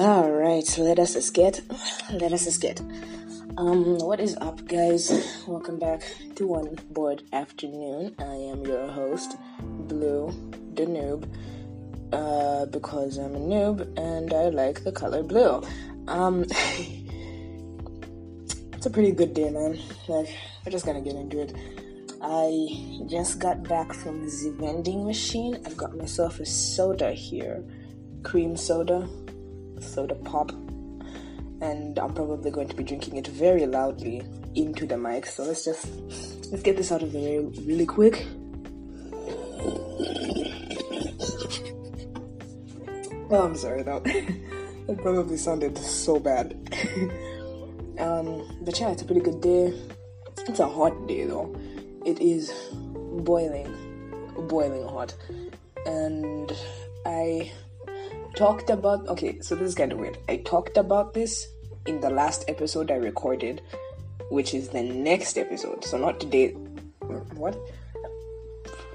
All right, let us get. What is up, guys? Welcome back to One Board Afternoon. I am your host, Blue the Noob, because I'm a noob and I like the color blue. It's a pretty good day, man. Like, we're just gonna get into it. I just got back from the vending machine. I've got myself a soda here, cream soda. Soda pop, and I'm probably going to be drinking it very loudly into the mic, so let's get this out of the way really quick. Oh, I'm sorry though. It probably sounded so bad. But yeah, it's a pretty good day. It's a hot day though. It is boiling hot, and I so this is kind of weird. I talked about this in the last episode I recorded, which is the next episode, so not today. What?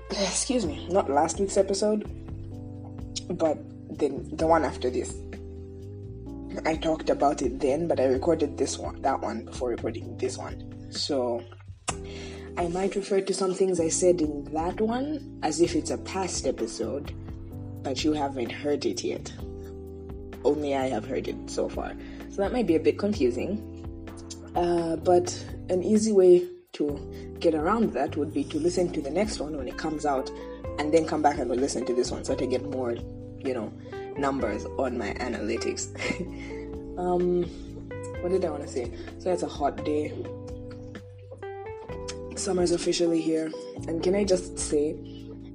Excuse me, not last week's episode, but then the one after this. I talked about it then, but I recorded that one before recording this one, so I might refer to some things I said in that one as if it's a past episode, but you haven't heard it yet. Only I have heard it so far. So that might be a bit confusing. But an easy way to get around that would be to listen to the next one when it comes out, and then come back and listen to this one, so to get more, numbers on my analytics. What did I want to say? So it's a hot day. Summer's officially here. And can I just say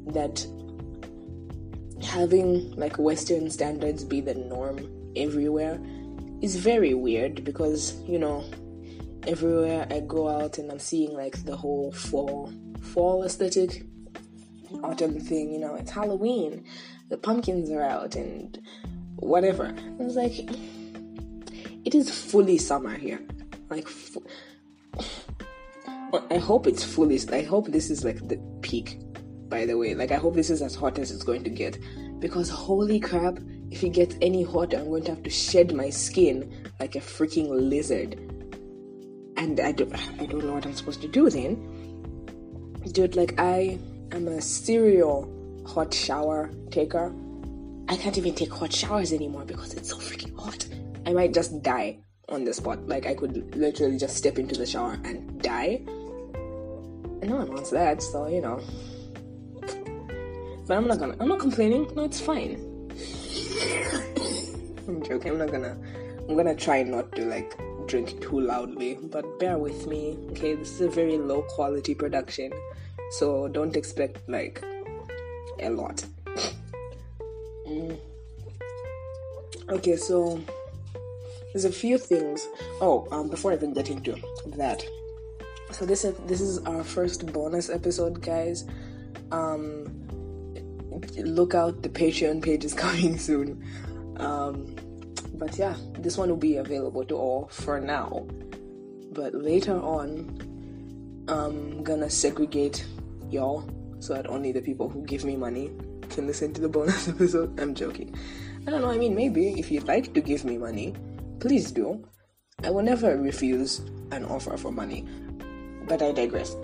that having Western standards be the norm everywhere is very weird, because everywhere I go out and I'm seeing the whole fall aesthetic, autumn thing, it's Halloween, the pumpkins are out and whatever. And it's it is fully summer here. I hope it's fully. I hope this is the peak. By the way, I hope this is as hot as it's going to get, because holy crap, if it gets any hotter, I'm going to have to shed my skin like a freaking lizard, and I don't know what I'm supposed to do then. Dude, I am a serial hot shower taker. I can't even take hot showers anymore because it's so freaking hot. I might just die on the spot. I could literally just step into the shower and die, and no one wants that, so But I'm not complaining. No, it's fine. I'm joking. I'm gonna try not to drink too loudly, but bear with me. Okay, this is a very low quality production, so don't expect a lot. Okay, so there's a few things. Before I even get into that, so this is our first bonus episode, guys. Look out, the Patreon page is coming soon. But yeah, this one will be available to all for now, but later on I'm gonna segregate y'all so that only the people who give me money can listen to the bonus episode. I'm joking. I don't know, maybe if you'd like to give me money, please do. I will never refuse an offer for money, but I digress.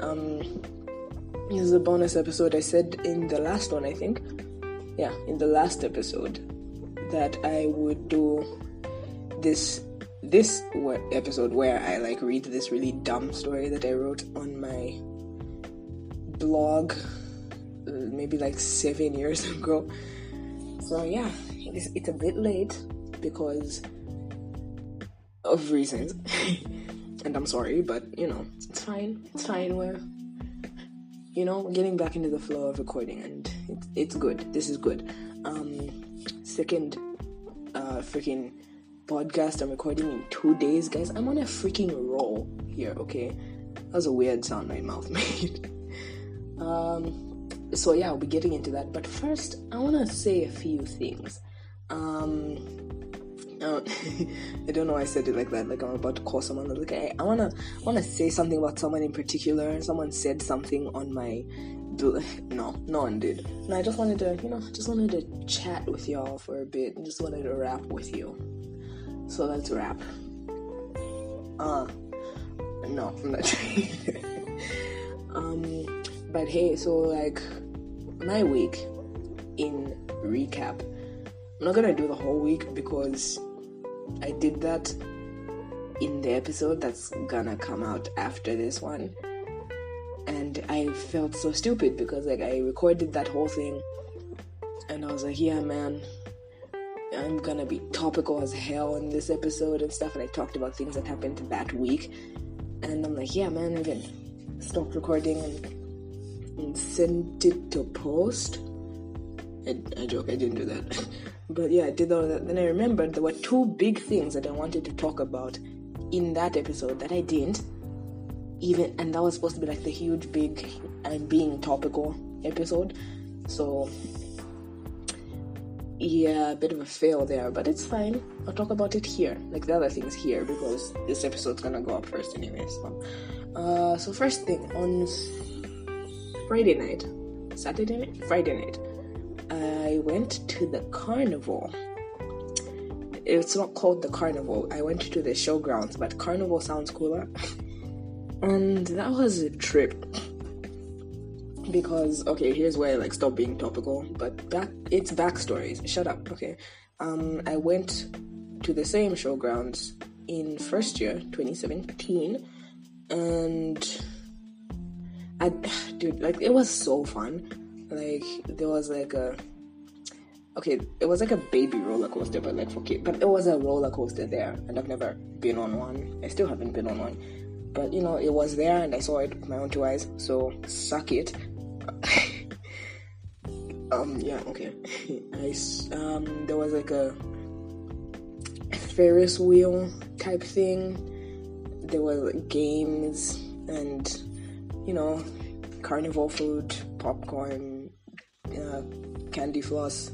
This is a bonus episode. I said in the last one, I think. Yeah, in the last episode, that I would do this episode where I read this really dumb story that I wrote on my blog maybe 7 years ago. So yeah, it's a bit late because of reasons. And I'm sorry, but it's fine. It's fine. We're getting back into the flow of recording, and it's good. This is good. Second freaking podcast I'm recording in 2 days, guys. I'm on a freaking roll here, okay? That was a weird sound my mouth made. So yeah, I'll be getting into that. But first, I want to say a few things. I don't know why I said it like that, I'm about to call someone. I wanna say something about someone in particular. Someone said something on my no one did. And I just wanted to chat with y'all for a bit, and just wanted to rap with you. So that's a wrap. No, I'm not trying. But hey, so like my week in recap. I'm not gonna do the whole week because I did that in the episode that's gonna come out after this one, and I felt so stupid because like I recorded that whole thing and I was like, yeah man, I'm gonna be topical as hell in this episode and stuff, and I talked about things that happened that week, and I'm like, yeah man, I can stop recording and send it to post. I joke, I didn't do that. But yeah, I did all that. Then I remembered there were two big things that I wanted to talk about in that episode that I didn't even, and that was supposed to be like the huge big I'm being topical episode. So yeah, a bit of a fail there, but it's fine. I'll talk about it here, like the other things here, because this episode's gonna go up first anyway. So, so first thing, on Friday night, I went to the carnival. It's not called the carnival. I went to the showgrounds, but carnival sounds cooler. And that was a trip. Because, okay, here's where I like stop being topical, but it's backstories. Shut up, okay. I went to the same showgrounds in first year, 2017, and it was so fun. Like, there was like a, okay, it was like a baby roller coaster, but like for kids. But it was a roller coaster there, and I've never been on one. I still haven't been on one, but you know, it was there, and I saw it with my own two eyes. So suck it. Yeah, okay. There was like a Ferris wheel type thing. There were like games, and you know, carnival food, popcorn, candy floss,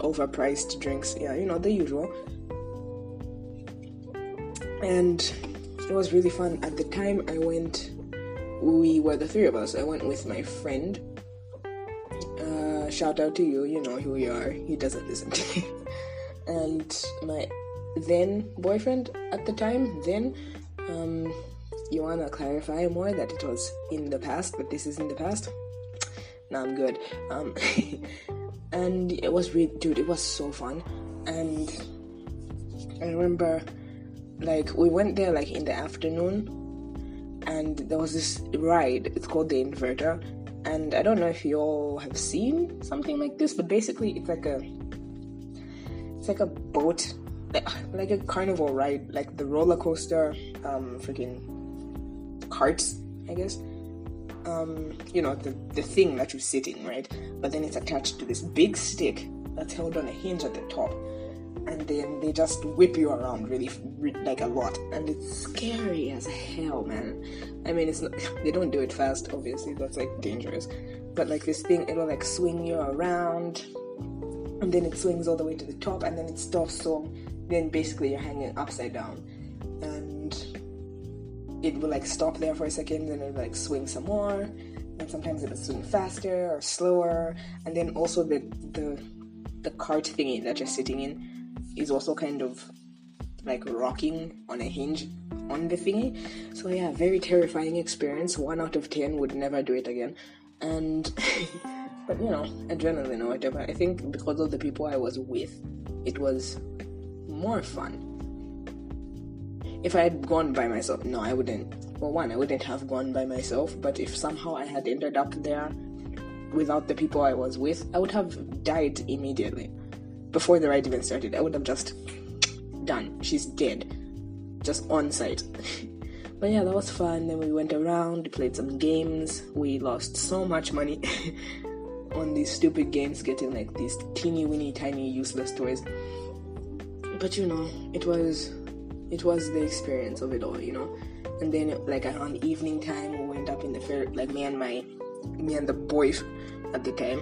overpriced drinks, yeah, you know, the usual. And it was really fun. At the time I went, we were the three of us. I went with my friend, shout out to you, you know who you are, he doesn't listen to me, and my then boyfriend at the time, you wanna clarify more that it was in the past, but this is in the past. Nah, I'm good. And it was it was so fun. And I remember, like, we went there, like, in the afternoon, and there was this ride, it's called the Inverter, and I don't know if you all have seen something like this, but basically it's like a boat, like a carnival ride, like the roller coaster, freaking carts, I guess. You know, the thing that you sit in, right? But then it's attached to this big stick that's held on a hinge at the top, and then they just whip you around really, like, a lot, and it's scary as hell, man. I mean, it's not, they don't do it fast, obviously, that's like dangerous, but like this thing, it'll like swing you around, and then it swings all the way to the top, and then it stops, so then basically you're hanging upside down, and it would like stop there for a second, and it would like swing some more, and sometimes it would swing faster or slower, and then also the cart thingy that you're sitting in is also kind of like rocking on a hinge on the thingy. So yeah, very terrifying experience. 1 out of 10, would never do it again. And but you know, adrenaline or whatever. I think because of the people I was with, it was more fun. If I had gone by myself, no, I wouldn't. Well, one, I wouldn't have gone by myself, but if somehow I had ended up there without the people I was with, I would have died immediately. Before the ride even started, I would have just done. She's dead. Just on site. But yeah, that was fun. Then we went around, played some games. We lost so much money on these stupid games, getting like these teeny weeny tiny useless toys. But you know, it was the experience of it all, you know. And then, like, on evening time, we went up in the fair, like, me and the boys at the time,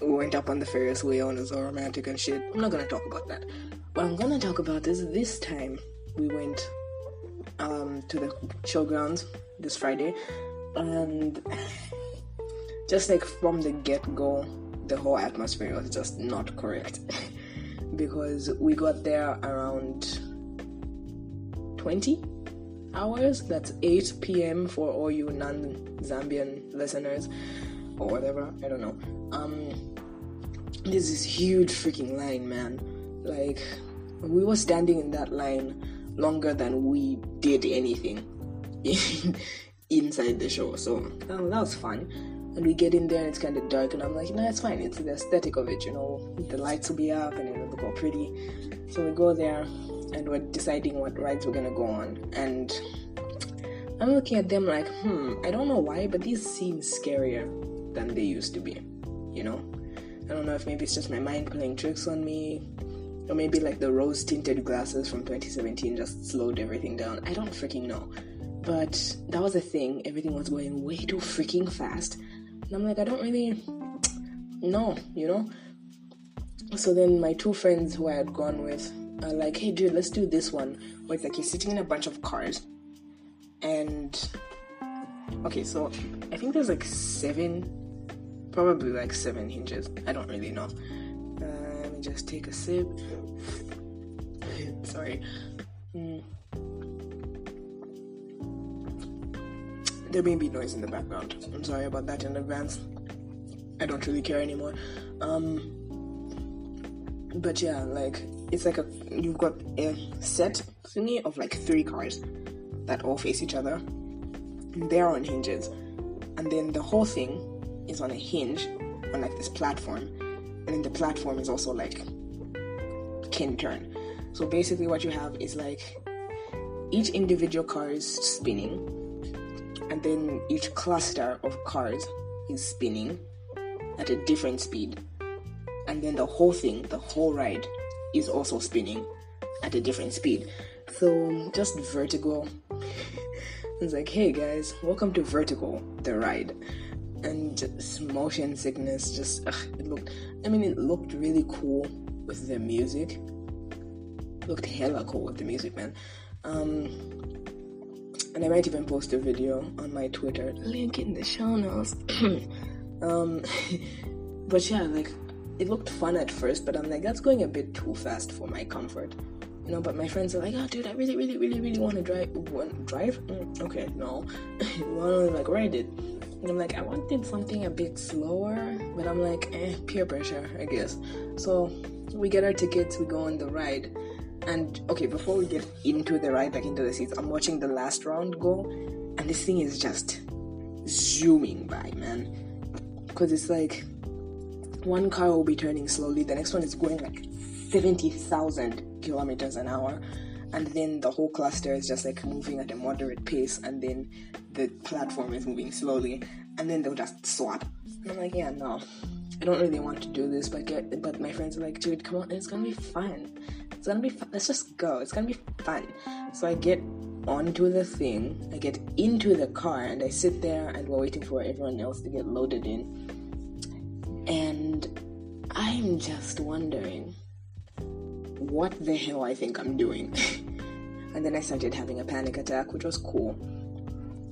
we went up on the Ferris wheel, and it was all romantic and shit. I'm not gonna talk about that. What I'm gonna talk about is this time we went to the showgrounds this Friday, and just, like, from the get-go, the whole atmosphere was just not correct. because we got there around 20 hours. That's 8 p.m. for all you non-Zambian listeners or whatever, I don't know. There's this huge freaking line, man. Like, we were standing in that line longer than we did anything inside the show, so that was fun. And we get in there and it's kind of dark, and I'm like, no, it's fine, it's the aesthetic of it, you know, the lights will be up and it'll look all pretty. So we go there and we're deciding what rides we're gonna go on, and I'm looking at them like, I don't know why, but these seem scarier than they used to be, you know. I don't know if maybe it's just my mind playing tricks on me, or maybe like the rose-tinted glasses from 2017 just slowed everything down. I don't freaking know. But that was a thing. Everything was going way too freaking fast. And I'm like, I don't really know, you know? So then my two friends who I had gone with are like, hey, dude, let's do this one. Where it's like you're sitting in a bunch of cars. And, okay, so I think there's like probably like seven hinges. I don't really know. Let me just take a sip. Sorry. There may be noise in the background. I'm sorry about that in advance. I don't really care anymore. But yeah, like, it's like you've got a set thingy of like three cars that all face each other. They're on hinges. And then the whole thing is on a hinge on like this platform, and then the platform is also like can turn. So basically what you have is like each individual car is spinning, and then each cluster of cars is spinning at a different speed, and then the whole ride is also spinning at a different speed. So just vertigo. It's like, hey guys, welcome to Vertigo the ride. And motion sickness, just it looked really cool with the music. It looked hella cool with the music, man. And I might even post a video on my Twitter, link in the show notes. But yeah, like, it looked fun at first, but I'm like, that's going a bit too fast for my comfort, you know. But my friends are like, oh dude, I really really really really want to drive. Okay, no. Well, like, ride it. And I'm like, I wanted something a bit slower, but I'm like, peer pressure, I guess. So we get our tickets, we go on the ride, and okay, before we get into the ride, like into the seats, I'm watching the last round go, and this thing is just zooming by, man. Because it's like, one car will be turning slowly, the next one is going like 70,000 kilometers an hour, and then the whole cluster is just like moving at a moderate pace, and then the platform is moving slowly, and then they'll just swap. And I'm like, yeah, no, I don't really want to do this, but my friends are like, dude, come on, it's gonna be fun. It's gonna be fun, let's just go, it's gonna be fun. So I get onto the thing, I get into the car, and I sit there, and we're waiting for everyone else to get loaded in. And I'm just wondering what the hell I think I'm doing. And then I started having a panic attack, which was cool.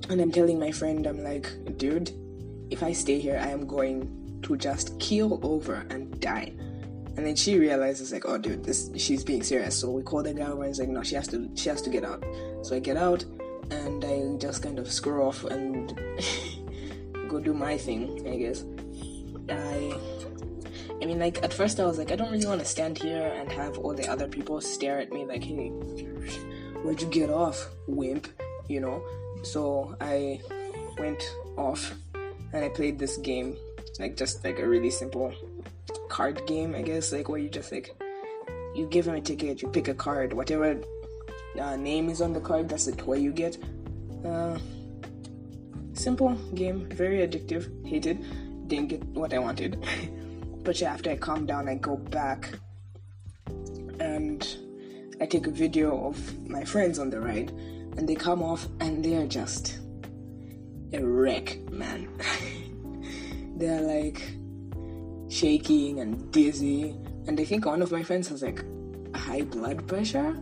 And I'm telling my friend, I'm like, dude, if I stay here, I am going to just keel over and die. And then she realizes, like, oh dude, she's being serious. So we call the guy over and he's like, no, she has to get out. So I get out and I just kind of screw off and go do my thing, I guess. I mean, like, at first I was like, I don't really want to stand here and have all the other people stare at me like, hey, where'd you get off, wimp, you know? So I went off and I played this game, like, just like a really simple card game, I guess, like, where you just, like, you give him a ticket, you pick a card, whatever name is on the card, that's the toy you get. Simple game, very addictive, hated, didn't get what I wanted. But yeah, after I calm down, I go back and I take a video of my friends on the ride. And they come off and they are just a wreck, man. They're like shaking and dizzy, and I think one of my friends has like high blood pressure,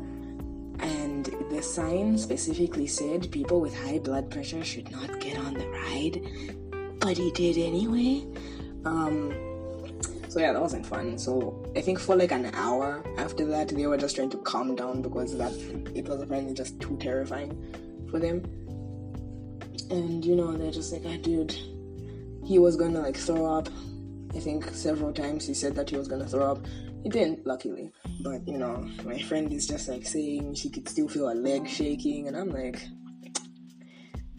and the sign specifically said people with high blood pressure should not get on the ride, but he did anyway. So yeah, that wasn't fun. So I think for like an hour after that, they were just trying to calm down because that it was apparently just too terrifying for them. And you know, they're just like, ah, dude, he was gonna like throw up. I think several times he said that he was gonna throw up. He didn't, luckily. But you know, my friend is just like saying she could still feel her leg shaking, and I'm like,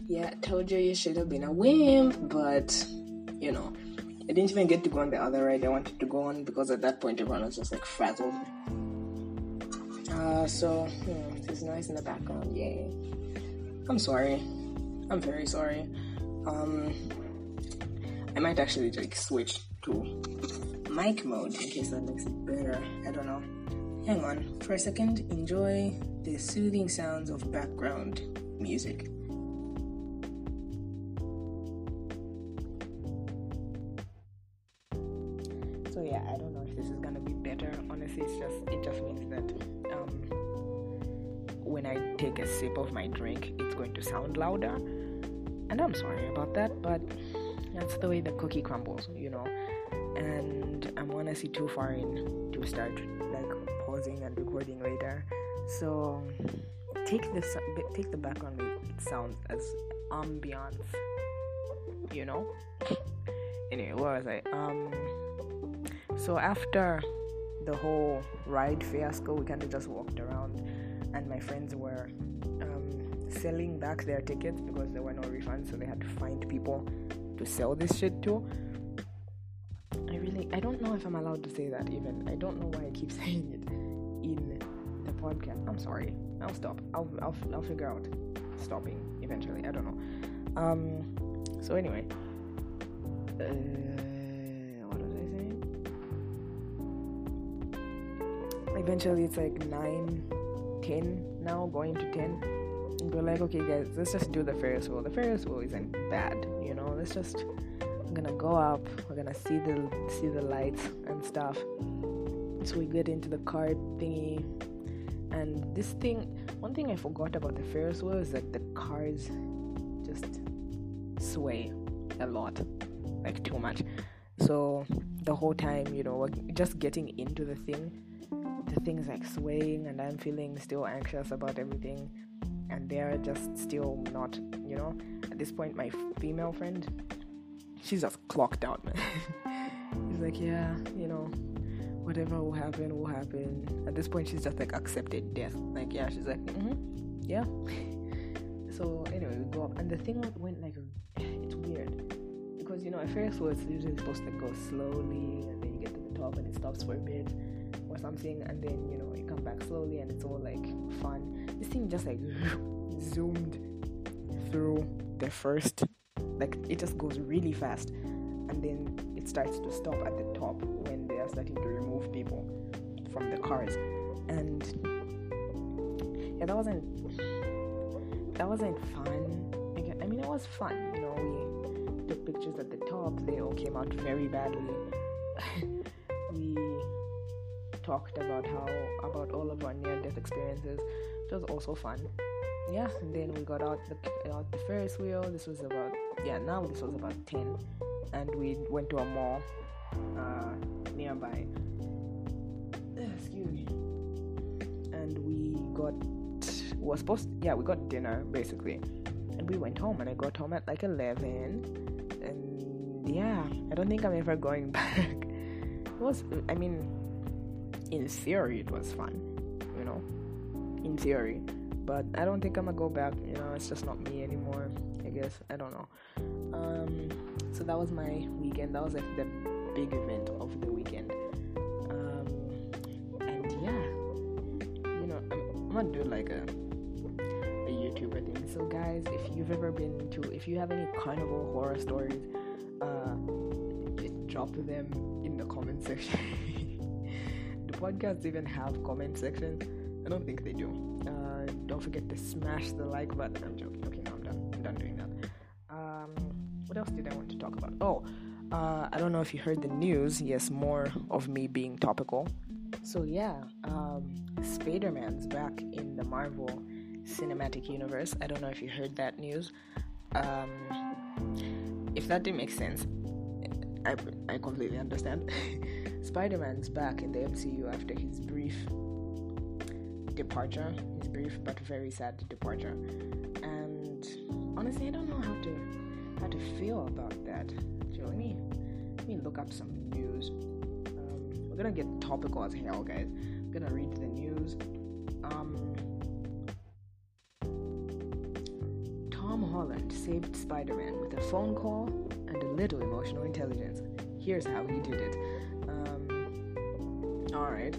yeah, told you you should have been a wimp. But you know, I didn't even get to go on the other ride I wanted to go on because at that point everyone was just like frazzled. There's noise in the background. Yay! I'm sorry. I'm very sorry. I might actually like switch to mic mode in case that makes it better. I don't know. Hang on for a second. Enjoy the soothing sounds of background music. So yeah, I don't know if this is gonna be better. Honestly, it just means that when I take a sip of my drink, it's going to sound louder, and I'm sorry about that, but that's the way the cookie crumbles, you know. And I'm honestly too far in to start like pausing and recording later. So take the background sounds as ambiance, you know. Anyway, where was I? So after the whole ride fiasco, we kind of just walked around, and my friends were selling back their tickets because there were no refunds, so they had to find people to sell this shit to. I don't know if I'm allowed to say that even. I don't know why I keep saying it in the podcast. I'm sorry. I'll stop. I'll figure out stopping eventually. I don't know. So anyway, what was I saying? Eventually, it's like 9:10 now, going to 10. And we're like, okay, guys, let's just do the Ferris wheel. The Ferris wheel isn't bad, you know. Let's just. Gonna go up, we're gonna see the lights and stuff. So we get into the cart thingy, and one thing I forgot about the Ferris wheel is that the cars just sway a lot, like too much. So the whole time, you know, we're just getting into the thing, the thing's like swaying, and I'm feeling still anxious about everything, and they're just still not, you know. At this point, my female friend, she's just clocked out, man. She's like, yeah, you know, whatever will happen, will happen. At this point, she's just, like, accepted death. Like, yeah, she's like, mm-hmm, yeah. So, anyway, we go up. And the thing went, like, it's weird. Because, you know, at Ferris wheel, it's usually supposed to go slowly. And then you get to the top, and it stops for a bit or something. And then, you know, you come back slowly, and it's all, like, fun. This thing just, like, zoomed through the first... Like, it just goes really fast, and then it starts to stop at the top when they are starting to remove people from the cars. And yeah, that wasn't fun. I mean, it was fun, you know. We took pictures at the top. They all came out very badly. We talked about all of our near-death experiences. It was also fun. Yeah, and then we got out the Ferris wheel. This was about 10, and we went to a mall nearby. Excuse me. And we got dinner basically, and we went home. And I got home at like 11, and yeah, I don't think I'm ever going back. In theory, it was fun, you know, in theory. But I don't think I'm gonna go back, you know. It's just not me anymore, I guess. I don't know. So that was my weekend. That was like the big event of the weekend. And yeah, you know, I'm gonna do like a YouTuber thing. So guys, if you have any carnival horror stories, drop them in the comment section. Do podcasts even have comment section? I don't think they do. Don't forget to smash the like button. I'm joking. Okay, no, I'm done doing that. What else did I want to talk about? I don't know if you heard the news. Yes, more of me being topical. So yeah, Spider-Man's back in the Marvel Cinematic Universe. I don't know if you heard that news. If that didn't make sense, I completely understand. Spider-Man's back in the MCU after his brief departure, his brief but very sad departure, and honestly, I don't know how to feel about that. So let me look up some news. We're gonna get topical as hell, guys. I'm gonna read the news. Tom Holland saved Spider-Man with a phone call and a little emotional intelligence. Here's how he did it. Alright,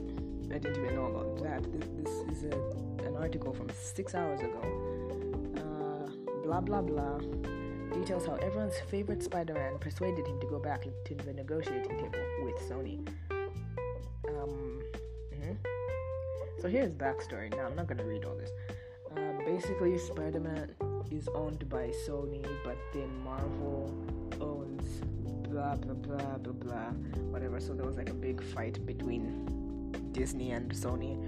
I didn't even know about that. This is an article from 6 hours ago. Blah blah blah details how everyone's favorite Spider-Man persuaded him to go back to the negotiating table with Sony. So here's backstory. Now I'm not gonna read all this. Basically, Spider-Man is owned by Sony, but then Marvel owns blah blah blah blah blah whatever. So there was like a big fight between Disney and Sony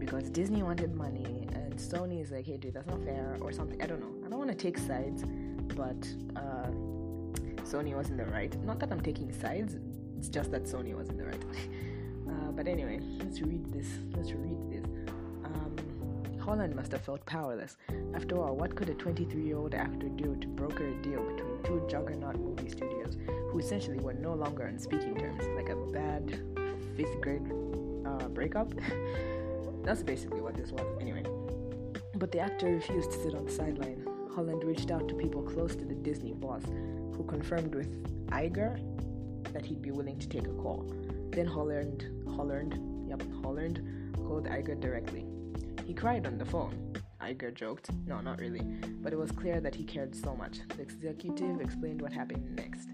because Disney wanted money and Sony is like, hey dude, that's not fair or something. I don't know. I don't want to take sides, but Sony was in the right. Not that I'm taking sides. It's just that Sony was in the right. But anyway, let's read this. Holland must have felt powerless. After all, what could a 23-year-old actor do to broker a deal between two juggernaut movie studios who essentially were no longer on speaking terms, like a bad fifth-grade breakup? That's basically what this was, anyway. But the actor refused to sit on the sideline. Holland reached out to people close to the Disney boss, who confirmed with Iger that he'd be willing to take a call. Then Holland called Iger directly. He cried on the phone. Iger joked, no, not really, but it was clear that he cared so much. The executive explained what happened next.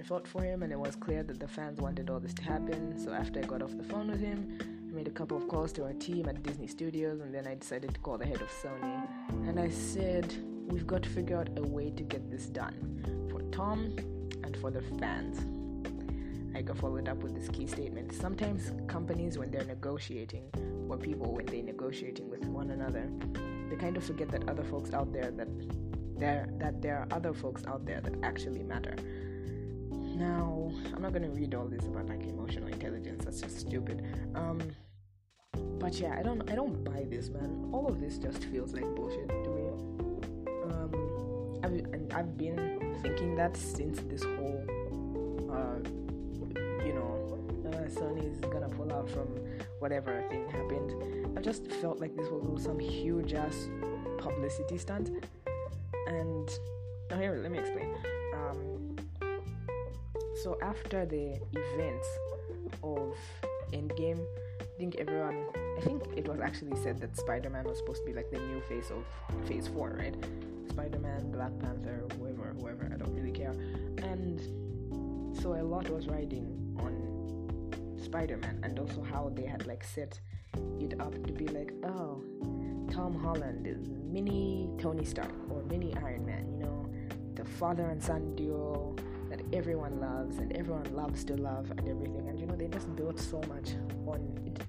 I fought for him, and it was clear that the fans wanted all this to happen, so after I got off the phone with him, I made a couple of calls to our team at Disney Studios, and then I decided to call the head of Sony, and I said, we've got to figure out a way to get this done, for Tom and for the fans. Iger followed up with this key statement. Sometimes companies, when they're negotiating, or people when they're negotiating with one another, they kind of forget that other folks out there that there are other folks out there that actually matter. Now, I'm not gonna read all this about like emotional intelligence. That's just stupid. But yeah, I don't buy this, man. All of this just feels like bullshit to me. I've been thinking that since this whole Sony's gonna pull out from whatever thing happened. I've just felt like this was some huge ass publicity stunt. And here, let me explain. So after the events of Endgame, I think it was actually said that Spider-Man was supposed to be like the new face of Phase 4, right? Spider-Man, Black Panther, whoever, I don't really care. And so a lot was riding on Spider-Man, and also how they had like set it up to be like, oh, Tom Holland is mini Tony Stark or mini Iron Man, you know, the father and son duo that everyone loves and everyone loves to love and everything. And you know, they just built so much on it.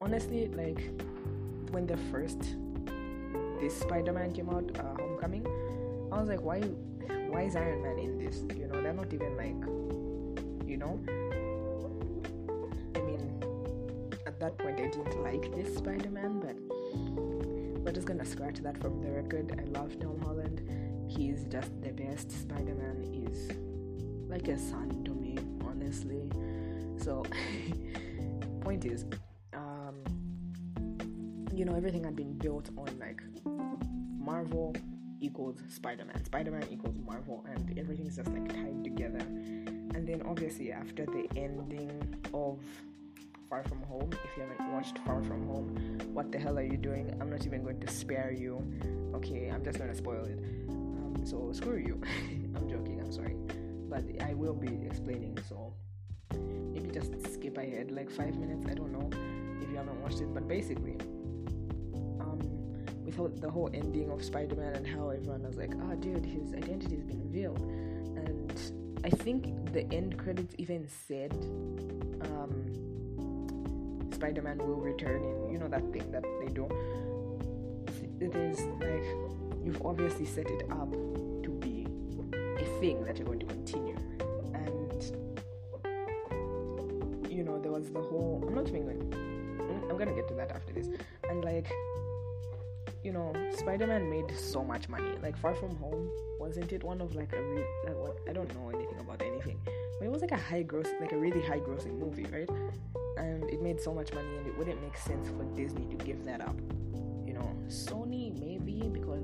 Honestly, like when the first this Spider-Man came out, Homecoming, I was like, why is Iron Man in this? You know, they're not even like, you know. At that point I didn't like this Spider-Man, but we're just gonna scratch that from the record. I love Tom Holland. He's just the best. Spider-Man is like a son to me, honestly. So point is, you know, everything had been built on like Marvel equals Spider-Man, Spider-Man equals Marvel, and everything's just like tied together. And then obviously after the ending of Far From Home, if you haven't watched Far From Home, what the hell are you doing? I'm not even going to spare you. Okay, I'm just gonna spoil it. So screw you. I'm joking, I'm sorry, but I will be explaining, so maybe just skip ahead like 5 minutes, I don't know, if you haven't watched it. But basically, with the whole ending of Spider-Man and how everyone was like, oh dude, his identity has been revealed, and I think the end credits even said Spider-Man will return in, you know, that thing that they do. It is like, you've obviously set it up to be a thing that you're going to continue, and you know, there was the whole, I'm gonna get to that after this. And like, you know, Spider-Man made so much money. Like, Far From Home, wasn't it one of like a I don't know anything about anything, but it was like a really high grossing movie, right? And it made so much money, and it wouldn't make sense for Disney to give that up, you know. Sony maybe, because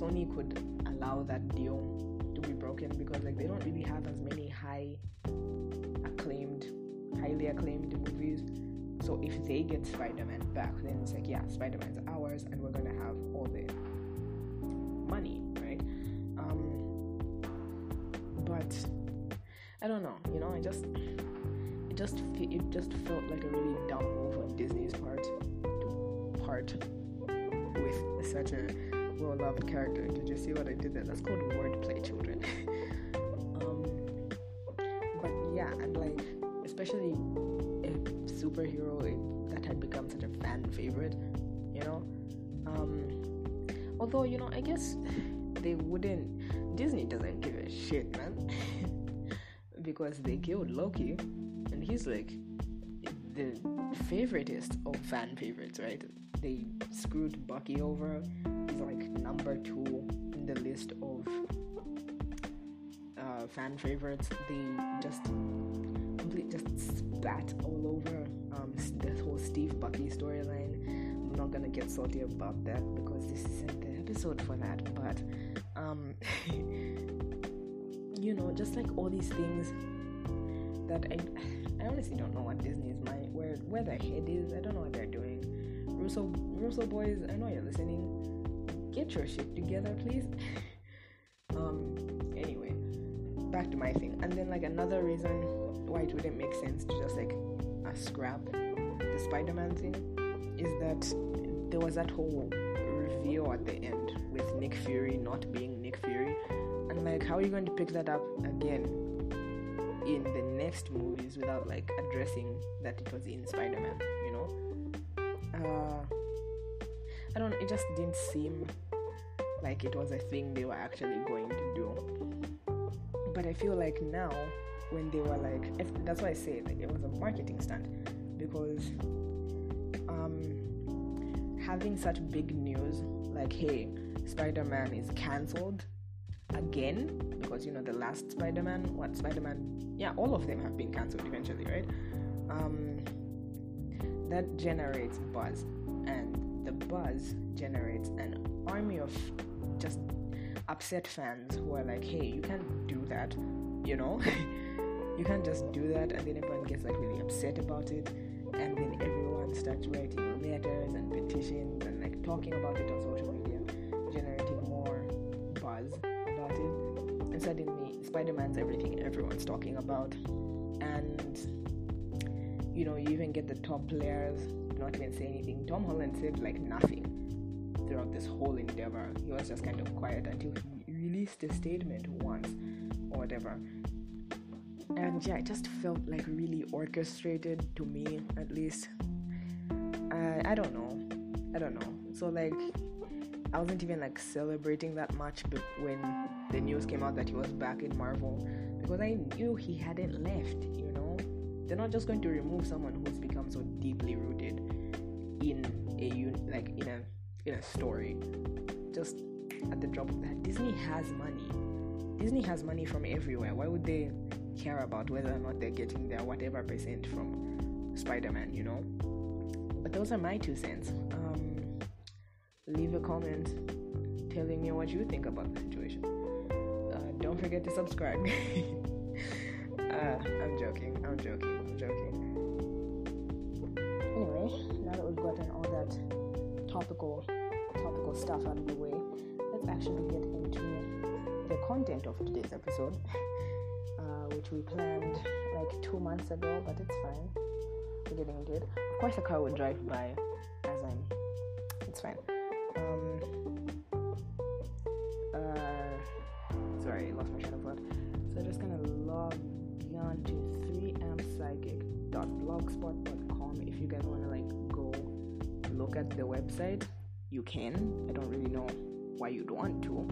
Sony could allow that deal to be broken, because like they don't really have as many highly acclaimed movies. So if they get Spider-Man back, then it's like, yeah, Spider-Man's ours, and we're gonna have all the money, right? But I don't know, you know, it just felt like a really dumb move on Disney's part to part with such a well-loved character. Did you see what I did there? That's called wordplay, children. But yeah, and like, especially a superhero that had become such a fan favorite, you know. Although, you know, I guess Disney doesn't give a shit, man. Because they killed Loki, and he's like the favoritist of fan favorites, right? They screwed Bucky over. He's like number 2 in the list of fan favorites. They just spat all over this whole Steve Bucky storyline. I'm not gonna get salty about that because this isn't the episode for that, but you know, just like all these things that I honestly don't know what Disney's mind, where their head is. I don't know what they're doing. Russo boys, I know you're listening. Get your shit together, please. Anyway, back to my thing. And then like another reason why it wouldn't make sense to just like scrap the Spider-Man thing is that there was that whole reveal at the end with Nick Fury not being Nick Fury, and like, how are you going to pick that up again in the next movies without like addressing that it was in Spider-Man, you know? It just didn't seem like it was a thing they were actually going to do. But I feel like now, when they were like, that's why I say like it was a marketing stunt, because having such big news like, hey, Spider-Man is cancelled again, because you know the last all of them have been cancelled eventually, right? That generates buzz, and the buzz generates an army of just upset fans who are like, hey, you can't do that, you know. You can't just do that. And then everyone gets like really upset about it, and then everyone starts writing letters and petitions and like talking about it on social media, generating more buzz about it. And suddenly Spider-Man's everything everyone's talking about. And you know, you even get the top players not even say anything. Tom Holland said like nothing throughout this whole endeavor. He was just kind of quiet until he released a statement once or whatever. And yeah, it just felt like really orchestrated, to me at least. I don't know. So like, I wasn't even like celebrating that much when the news came out that he was back in Marvel, because I knew he hadn't left, you know. They're not just going to remove someone who's become so deeply rooted in a story just at the drop of that. Disney has money from everywhere. Why would they care about whether or not they're getting their whatever percent from Spider-Man, you know? But those are my 2 cents. Leave a comment telling me what you think about the situation. Don't forget to subscribe. I'm joking. Anyway, now that we've gotten all that topical stuff out of the way, let's actually get into the content of today's episode. Which we planned like 2 months ago, but it's fine. We're getting into it. Of course, a car would drive by as I'm. It's fine. Sorry, I lost my train of thought. So I'm just gonna log on to 3mpsychic.blogspot.com. If you guys wanna like go look at the website, you can. I don't really know why you'd want to.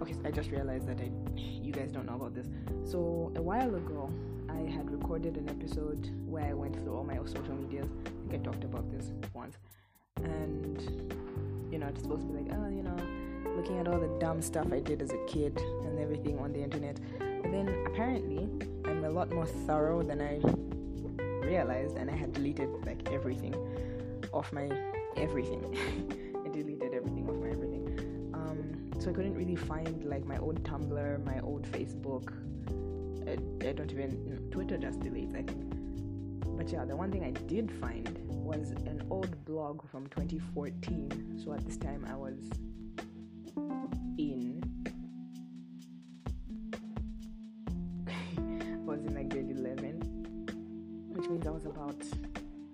Okay, so I just realized that you guys don't know about this. So a while ago, I had recorded an episode where I went through all my social medias. I think I talked about this once. And, it's supposed to be like, looking at all the dumb stuff I did as a kid and everything on the internet. But then apparently, I'm a lot more thorough than I realized, and I had deleted everything off my everything. So I couldn't really find my old Tumblr, my old Facebook. I don't even... Twitter just deletes, I think. But yeah, the one thing I did find was an old blog from 2014. So at this time I was in grade 11, which means I was about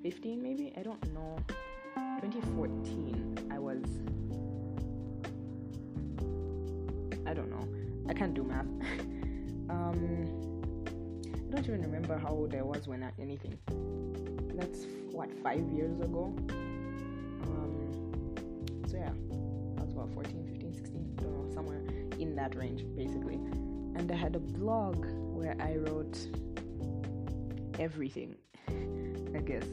15 maybe? I don't know. 2014, I was... I don't know. I can't do math. I don't even remember how old I was when anything. That's, 5 years ago? So yeah, I was about 14, 15, 16, I don't know, somewhere in that range, basically. And I had a blog where I wrote everything, I guess.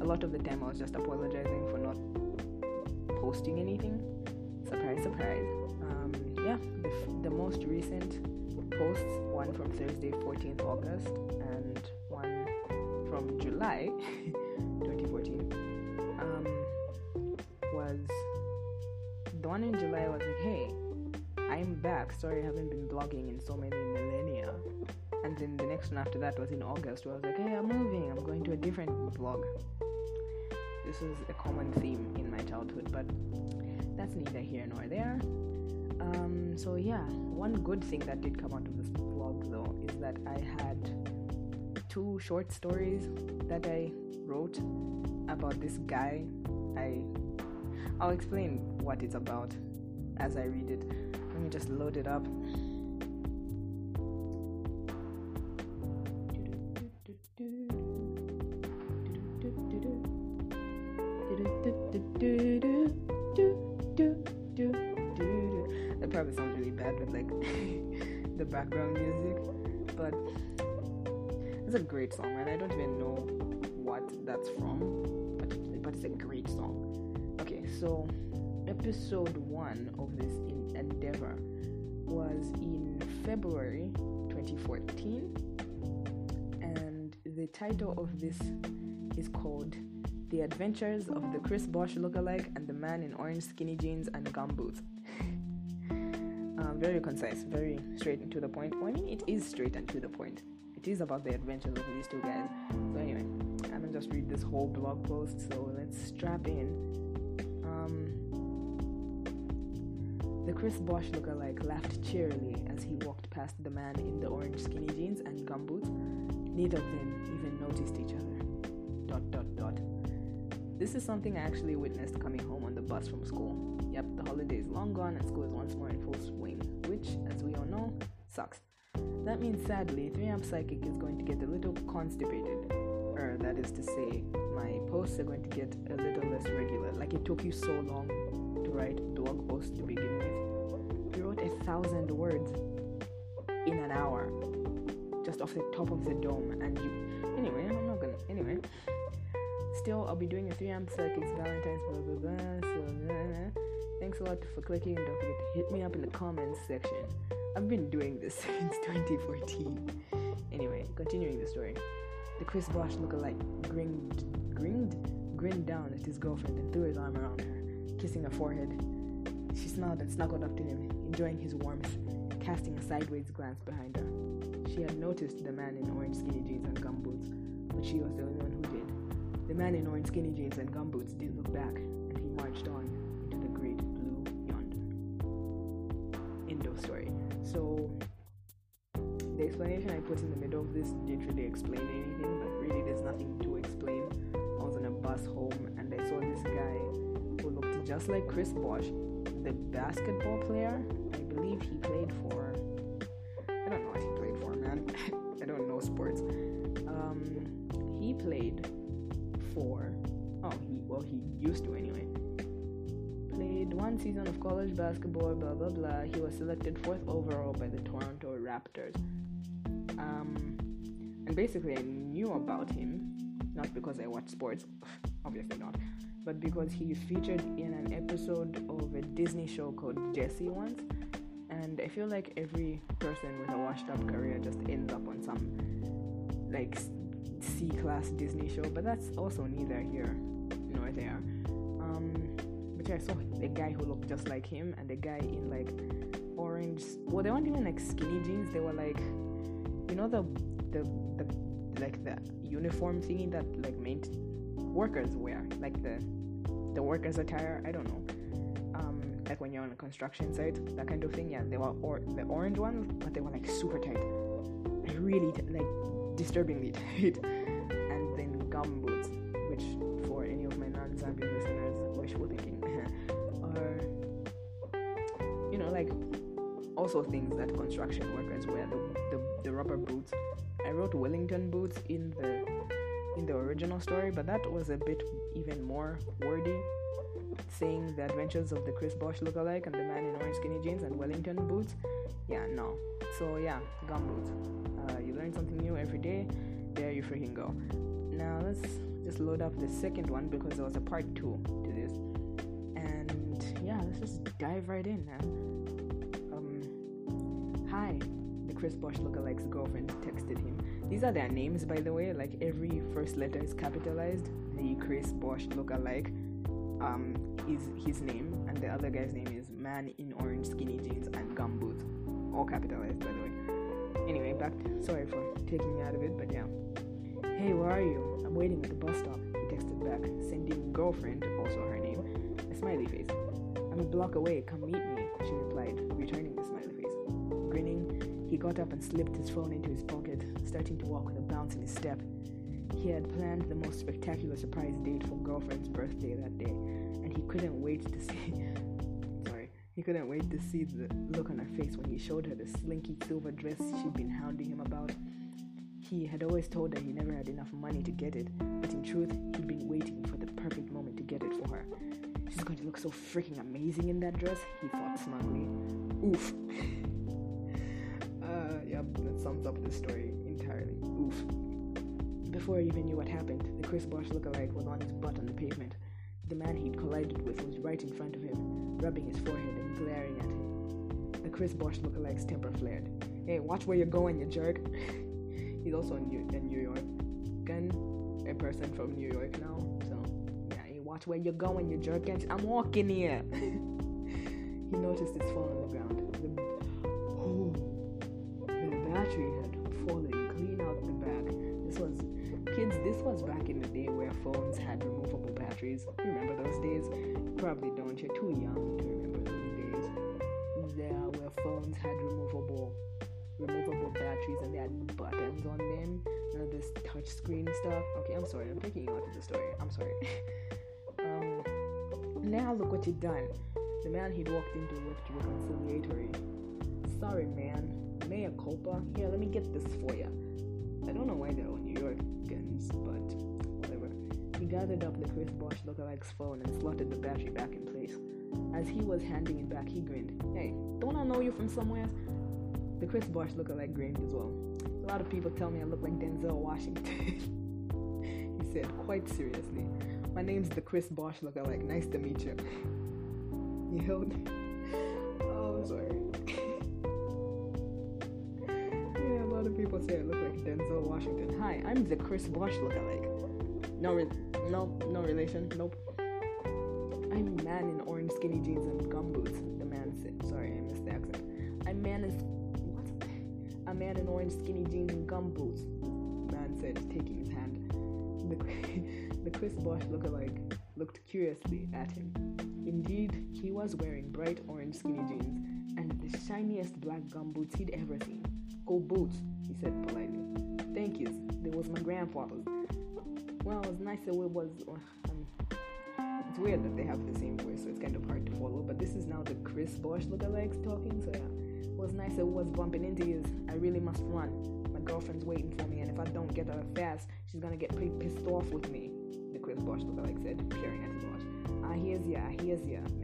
A lot of the time I was just apologizing for not posting anything. Surprise, surprise. The most recent posts, one from Thursday 14th August and one from July 2014, was the one in July was like, hey, I'm back, sorry I haven't been blogging in so many millennia. And then the next one after that was in August, where I was like, hey, I'm moving, I'm going to a different blog. This is a common theme in my childhood, but that's neither here nor there. So yeah, one good thing that did come out of this blog though is that I had two short stories that I wrote about this guy. I'll explain what it's about as I read it. Let me just load it up. That probably sounds really bad with the background music, but it's a great song, and I don't even know what that's from, but it's a great song. Okay, so episode 1 of this endeavor was in February 2014, and the title of this is called The Adventures of the Chris Bosh Lookalike and the Man in Orange Skinny Jeans and Gumboots. Very concise, very straight and to the point. Well, I mean, it is straight and to the point. It is about the adventures of these two guys. So anyway, I'm gonna just read this whole blog post, so let's strap in. The Chris Bosh lookalike laughed cheerily as he walked past the man in the orange skinny jeans and gumboots. Neither of them even noticed each other. ... This is something I actually witnessed coming home on the bus from school. Yep, the holiday is long gone and school is once more in full swing, which, as we all know, sucks. That means, sadly, 3mpsychic is going to get a little constipated. That is to say, my posts are going to get a little less regular. It took you so long to write blog posts to begin with. You wrote 1,000 words in an hour, just off the top of the dome, and you... Anyway... Still, I'll be doing a 3mpsychic Valentine's . Thanks a lot for clicking, and don't forget to hit me up in the comments section. I've been doing this since 2014. Anyway, continuing the story. The Chris Bosh lookalike grinned down at his girlfriend and threw his arm around her, kissing her forehead. She smiled and snuggled up to him, enjoying his warmth, casting a sideways glance behind her. She had noticed the man in orange skinny jeans and gumboots, but she was the only one who did. The man in orange skinny jeans and gumboots didn't look back, and he marched on into the great blue yonder. End of story. So, the explanation I put in the middle of this didn't really explain anything, but really there's nothing to explain. I was on a bus home, and I saw this guy who looked just like Chris Bosh, the basketball player. I believe he played for... I don't know what he played for, man. I don't know sports. He played... He used to anyway. Played once season of college basketball, blah, blah, blah, he was selected 4th overall by the Toronto Raptors. And basically I knew about him, not because I watch sports, obviously not, but because he featured in an episode of a Disney show called Jessie once. And I feel like every person with a washed up career just ends up on some like C-class Disney show, but that's also neither here nor there. But yeah, I saw a guy who looked just like him, and a guy in like orange, well, they weren't even like skinny jeans, they were like, you know, the like the uniform thingy that like made workers wear, like the workers attire, I don't know, like when you're on a construction site, that kind of thing. Yeah, they were the orange ones, but they were like super tight, really like disturbingly tight. And then gum boots, which for any of my non-Zambian listeners, wishful thinking, or you know, like also things that construction workers wear, the rubber boots. I wrote Wellington boots in the original story, but that was a bit even more wordy, saying the adventures of the Chris Bosh lookalike and the man in orange skinny jeans and Wellington boots. Yeah, no. So yeah, gum boots. You learn something new every day. There you freaking go. Now let's just load up the second one, because there was a part 2 to this. And yeah, let's just dive right in, man. Hi, the Chris Bosh lookalike's girlfriend texted him. These are their names, by the way, like every first letter is capitalized. The Chris Bosh lookalike is his name, and the other guy's name is man in orange skinny jeans and gum boots, all capitalized, by the way. Anyway, sorry for taking me out of it, but yeah. Hey, where are you? I'm waiting at the bus stop, he texted back, sending girlfriend, also her name, a smiley face. I'm a block away, come meet me, she replied, returning the smiley face. Grinning, he got up and slipped his phone into his pocket, starting to walk with a bounce in his step. He had planned the most spectacular surprise date for girlfriend's birthday that day, and he couldn't wait to see the look on her face when he showed her the slinky silver dress she'd been hounding him about. He had always told her he never had enough money to get it, but in truth, he'd been waiting for the perfect moment to get it for her. She's going to look so freaking amazing in that dress, he thought smugly. Oof. Yep, that sums up the story entirely. Oof. Before he even knew what happened, the Chris Bosh lookalike was on his butt on the pavement. The man he'd collided with was right in front of him, rubbing his forehead and glaring at him. The Chris Bosh lookalike's temper flared. Hey, watch where you're going, you jerk. He's also a person from New York now, so yeah, you watch where you're going, you jerk. I'm walking here. He noticed his phone on the ground. The battery had fallen clean out the back. This was back in the day where phones had removable batteries. You remember those days? You probably don't, you're too young to remember those days. There where phones had removable batteries, and they had buttons on them, none of this touch screen stuff. Okay, I'm sorry, I'm taking you out of the story, I'm sorry. Now look what you've done. The man he'd walked into looked reconciliatory. Sorry, man, mea culpa. Here, let me get this for you. I don't know why they're all New Yorkans, but whatever. He gathered up the Chris Bosh lookalike's phone and slotted the battery back in place. As he was handing it back, he grinned. Hey, don't I know you from somewhere? The Chris Bosh lookalike grinned as well. A lot of people tell me I look like Denzel Washington, he said quite seriously. My name's the Chris Bosh lookalike. Nice to meet you. He held. Oh, I'm sorry. Yeah, a lot of people say I look like Denzel Washington. Hi, I'm the Chris Bosh lookalike. No relation. Nope. I'm man in orange skinny jeans and gum boots. The man said. Sorry, I missed the accent. A man in orange skinny jeans and gum boots, the man said, taking his hand. The Chris Bosh lookalike looked curiously at him. Indeed, he was wearing bright orange skinny jeans and the shiniest black gum boots he'd ever seen. Go boots, he said politely. Thank yous, they was my grandfather's. Well, as nice as it was, it's weird that they have the same voice, so it's kind of hard to follow, but this is now the Chris Bosh lookalikes talking, so yeah. Was nice it was bumping into you. I really must run. My girlfriend's waiting for me, and if I don't get her fast, she's gonna get pretty pissed off with me. the Chris Bosh lookalike said, peering at his watch. Ah, here's ya,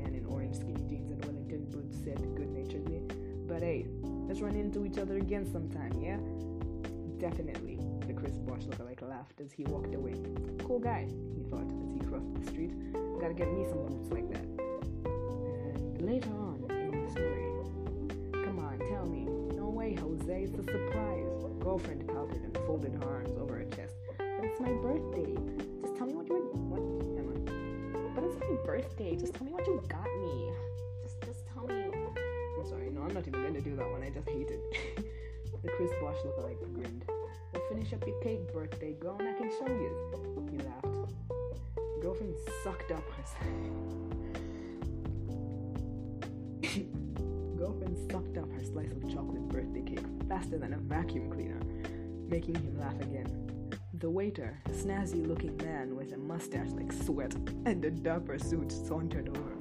man in orange skinny jeans and Wellington boots said good-naturedly. But hey, let's run into each other again sometime, yeah? Definitely, the Chris Bosh lookalike laughed as he walked away. Cool guy, he thought as he crossed the street. Gotta get me some boots like that. And later on in the story, come on, tell me. No way, Jose, it's a surprise. Girlfriend pouted and folded her arms over her chest. It's my birthday. Just tell me what you But it's my birthday. Just tell me what you got me. Just tell me. I'm sorry. No, I'm not even going to do that one. I just hate it. The Chris Bosh lookalike grinned. Well, finish up your cake, birthday girl, and I can show you. He laughed. Girlfriend sucked up her. Girlfriend sucked up her slice of chocolate birthday cake faster than a vacuum cleaner, making him laugh again. The waiter, a snazzy-looking man with a mustache like sweat and a dapper suit, sauntered over.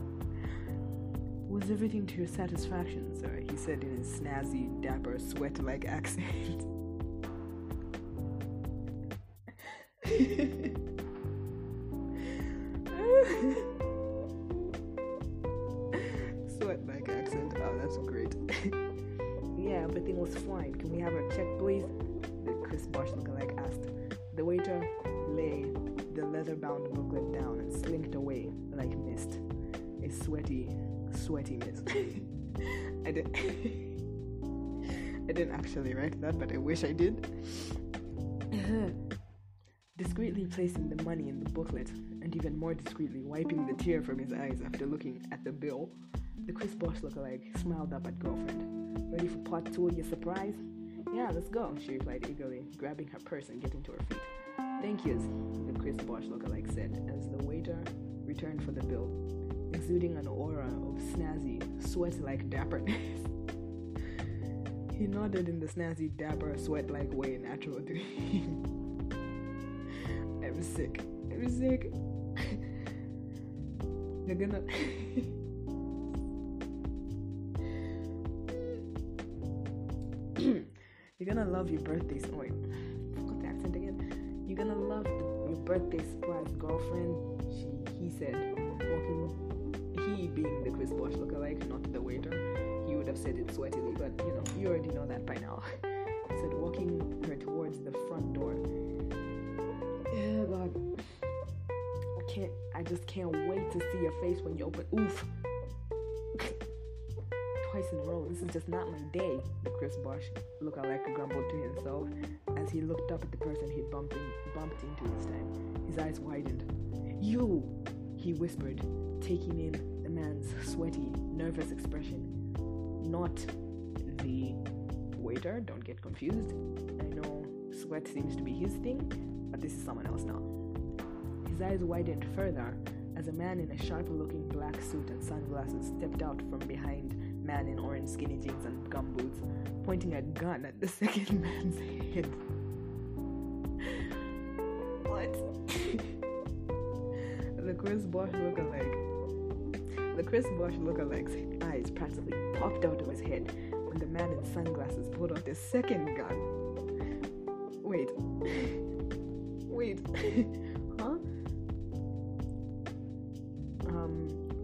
Was everything to your satisfaction, sir? He said in his snazzy, dapper, sweat-like accent. Sweat-like accent. Oh, that's so great. Yeah, everything was fine. Can we have our check, please? The Chris Bosh lookalike asked. The waiter lay the leather-bound booklet down and slinked away like mist. A sweaty mist. I didn't actually write that, but I wish I did. Discreetly placing the money in the booklet, and even more discreetly wiping the tear from his eyes after looking at the bill, the Chris Bosh lookalike smiled up at girlfriend. Ready for part two of your surprise? Yeah, let's go, she replied eagerly, grabbing her purse and getting to her feet. Thank yous, the Chris Bosh lookalike said as the waiter returned for the bill, exuding an aura of snazzy, sweat-like dapperness. He nodded in the snazzy, dapper, sweat-like way natural to him. I'm sick. They're gonna... You're gonna love your birthday. Wait, forgot the accent again. You're gonna love your birthday surprise, girlfriend. He said, walking. He being the Chris Bosh lookalike, not the waiter. He would have said it sweatily, but you already know that by now. He said, walking her towards the front door. Oh God, I just can't wait to see your face when you open. Oof. Twice in a row, this is just not my day, the Chris Bosh lookalike grumbled to himself as he looked up at the person he'd bumped into this time. His eyes widened. You, he whispered, taking in the man's sweaty, nervous expression. Not the waiter, don't get confused. I know sweat seems to be his thing, but this is someone else now. His eyes widened further as a man in a sharp-looking black suit and sunglasses stepped out from behind man in orange skinny jeans and gum boots, pointing a gun at the second man's head. What? The Chris Bosh lookalike's eyes practically popped out of his head when the man in sunglasses pulled out his second gun. Wait. Huh?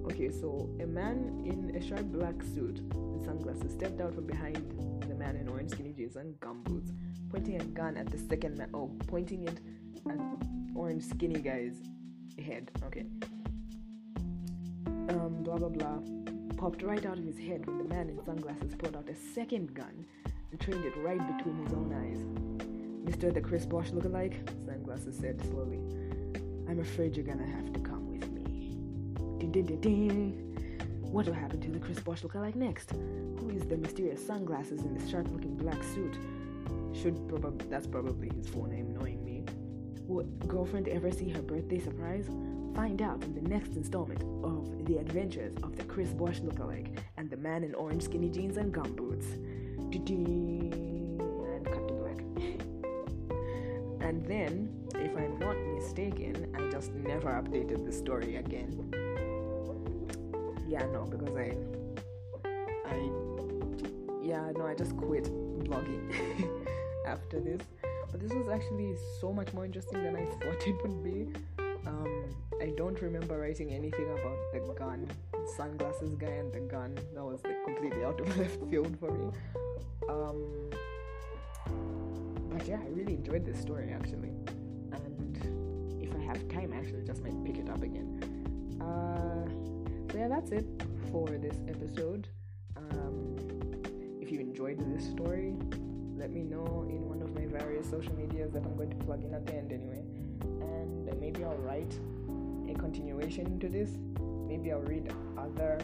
Okay, so a man in a sharp black suit and sunglasses stepped out from behind the man in orange skinny jeans and gum boots, pointing a gun at the second man. Oh, pointing it at orange skinny guy's head. Okay. Blah blah blah. Popped right out of his head when the man in sunglasses pulled out a second gun and trained it right between his own eyes. Mr. the Chris Bosh lookalike, sunglasses said slowly. I'm afraid you're gonna have to come with me. What will happen to the Chris Bosh lookalike next? Who is the mysterious sunglasses in the sharp-looking black suit? That's probably his full name, knowing me. Will girlfriend ever see her birthday surprise? Find out in the next installment of The Adventures of the Chris Bosh lookalike and the man in orange skinny jeans and gum boots. And cut to black. And then, if I'm not mistaken, I just never updated the story again. Yeah, no, because I just quit blogging after this. But this was actually so much more interesting than I thought it would be. I don't remember writing anything about the gun, sunglasses guy and the gun. That was like completely out of left field for me. But yeah, I really enjoyed this story actually, and if I have time, I actually just might pick it up again. So yeah, that's it for this episode. If you enjoyed this story, let me know in one of my various social medias that I'm going to plug in at the end anyway. And maybe I'll write a continuation to this. Maybe I'll read other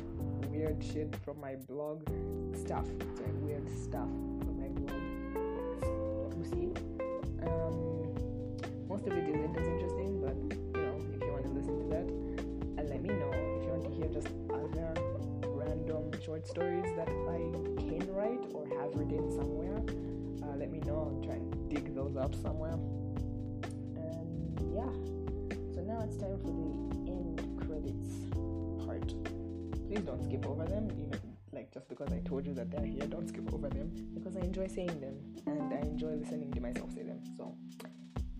weird shit from my blog. Weird stuff from my blog. You see? Most of it isn't as interesting, but you know, if you want to listen to that, and let me know if you want to hear just other random short stories that I can write or have written somewhere. Let me know. I'll try and dig those up somewhere. And yeah, so now it's time for the end credits part. Please don't skip over them, even like just because I told you that they're here. Don't skip over them because I enjoy saying them and I enjoy listening to myself say them. So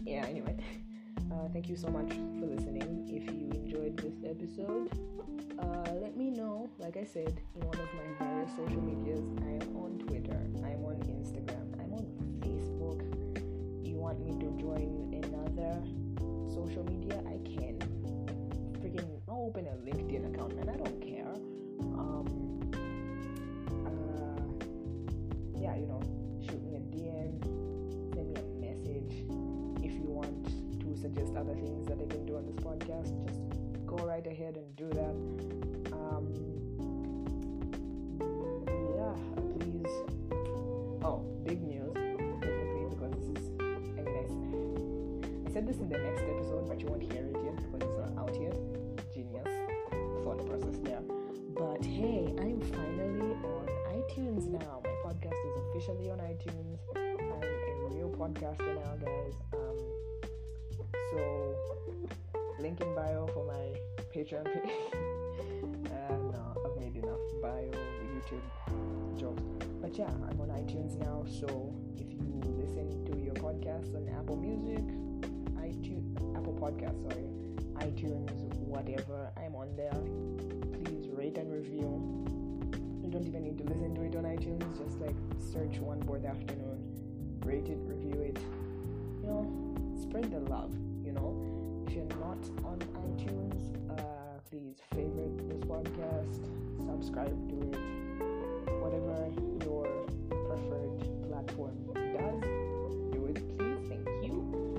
yeah, anyway, thank you so much for listening. If you enjoyed this episode, let me know, like I said, in one of my various social medias. I am on Twitter, I'm on Instagram, I'm on Facebook. You want me to join another social media? I can. Freaking, I'll open a LinkedIn account, man, I don't care. Yeah, you know, shoot me a DM, send me a message. If you want to suggest other things that I can do on this podcast, just go right ahead and do that. Yeah, please. Oh, big news, technically, because this is, I said this in the next episode, but you won't hear it yet because it's not out yet. Genius thought process there. But hey, I'm finally on iTunes now. My podcast is officially on iTunes. I'm a real podcaster now, guys. So, link in bio for my Patreon page. No, I've made enough bio, YouTube jokes. But yeah, I'm on iTunes now, so if you listen to your podcasts on Apple Music, Apple Podcasts, iTunes, whatever, I'm on there. Please rate and review. You don't even need to listen to it on iTunes. Just like search One Board Afternoon, rate it, review it. You know, spread the love. You know, if you're not on iTunes, please favorite this podcast, subscribe to it, whatever your preferred platform does. Do it, please. Thank you.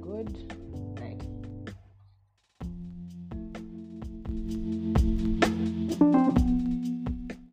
Good.